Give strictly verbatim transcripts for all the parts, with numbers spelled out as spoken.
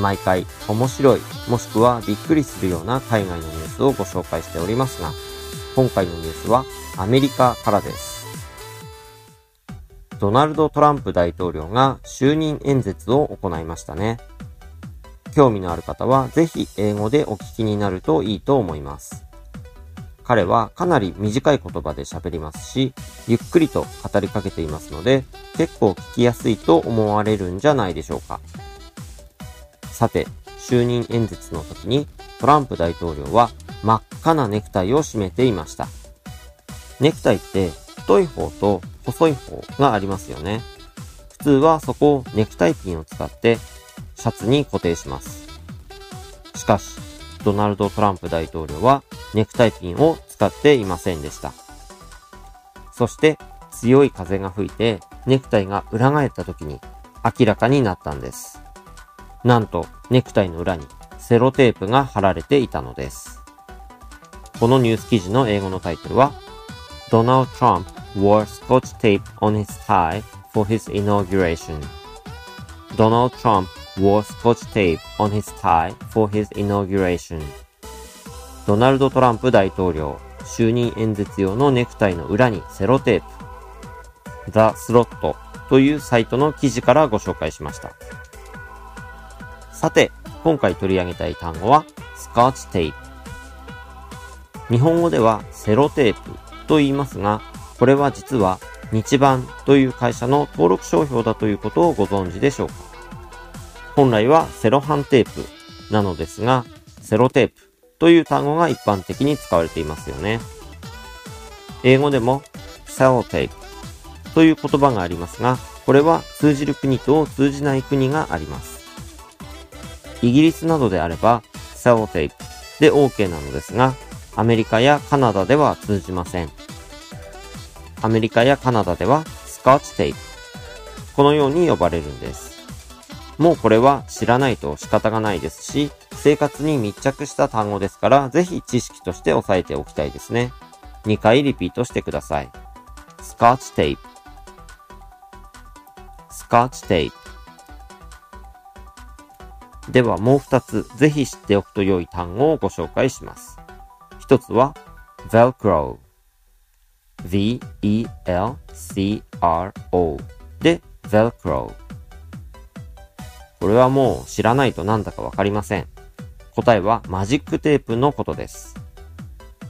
毎回面白い、もしくはびっくりするような海外のニュースをご紹介しておりますが、今回のニュースはアメリカからです。ドナルド・トランプ大統領が就任演説を行いましたね。興味のある方はぜひ英語でお聞きになるといいと思います。彼はかなり短い言葉で喋りますし、ゆっくりと語りかけていますので、結構聞きやすいと思われるんじゃないでしょうか。さて、就任演説の時にトランプ大統領は真っ赤なネクタイを締めていました。ネクタイって太い方と細い方がありますよね。普通はそこをネクタイピンを使ってシャツに固定します。しかし、ドナルド・トランプ大統領はネクタイピンを使っていませんでした。そして強い風が吹いてネクタイが裏返った時に明らかになったんです。なんとネクタイの裏にセロテープが貼られていたのです。このニュース記事の英語のタイトルは Donald Trump wore Scotch tape on his tie for his inauguration. Donald Trump wore Scotch tape on his tie for his inauguration. ドナルド・トランプ大統領就任演説用のネクタイの裏にセロテープ。 The Slot というサイトの記事からご紹介しました。さて、今回取り上げたい単語は Scotch tape。 日本語ではセロテープと言いますが、これは実は日版という会社の登録商標だということをご存知でしょうか。本来はセロハンテープなのですが、セロテープという単語が一般的に使われていますよね。英語でもセロテープという言葉がありますが、これは通じる国と通じない国があります。イギリスなどであればセロテープで OK なのですが、アメリカやカナダでは通じません。アメリカやカナダではスコッチテープ、このように呼ばれるんです。もうこれは知らないと仕方がないですし、生活に密着した単語ですから、ぜひ知識として押さえておきたいですね。にかいリピートしてください。スコッチテープ、スコッチテープ。ではもうふたつ、ぜひ知っておくと良い単語をご紹介します。ひとつは Velcro、 ブイ イ エル シー アール オー で Velcro。 これはもう知らないとなんだかわかりません。答えはマジックテープのことです。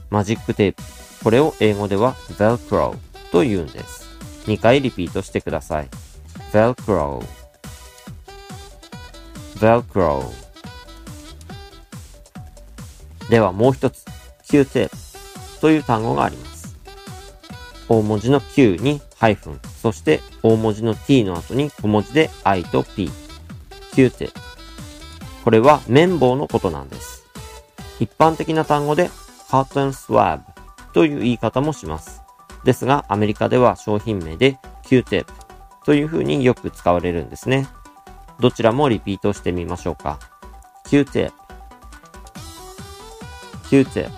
マジックテープ、これを英語では Velcro と言うんです。にかいリピートしてください。 Velcro、Velcro。 ではもう一つ、 Q-tip という単語があります。大文字の Q にハイフン、そして大文字の T の後に小文字で I と P。Q-tip。これは綿棒のことなんです。一般的な単語で Cotton swab という言い方もします。ですがアメリカでは商品名で Q-tip というふうによく使われるんですね。どちらもリピートしてみましょうか。Q-tip、Q-tip。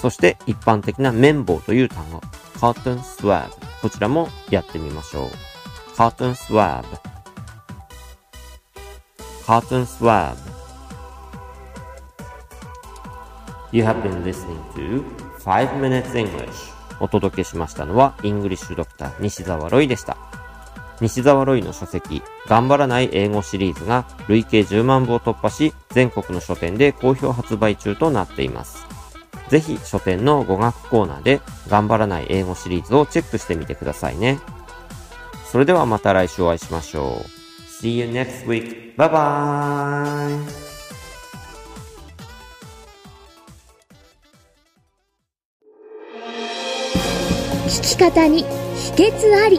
そして一般的な綿棒という単語、Cotton swab。こちらもやってみましょう。Cotton swab、Cotton swab。You have been listening to five minutes English。お届けしましたのはイングリッシュドクター西澤ロイでした。西澤ロイの書籍、頑張らない英語シリーズが累計じゅうまんぶを突破し、全国の書店で好評発売中となっています。ぜひ書店の語学コーナーで頑張らない英語シリーズをチェックしてみてくださいね。それではまた来週お会いしましょう。 See you next week. Bye bye.聞き方に秘訣あり。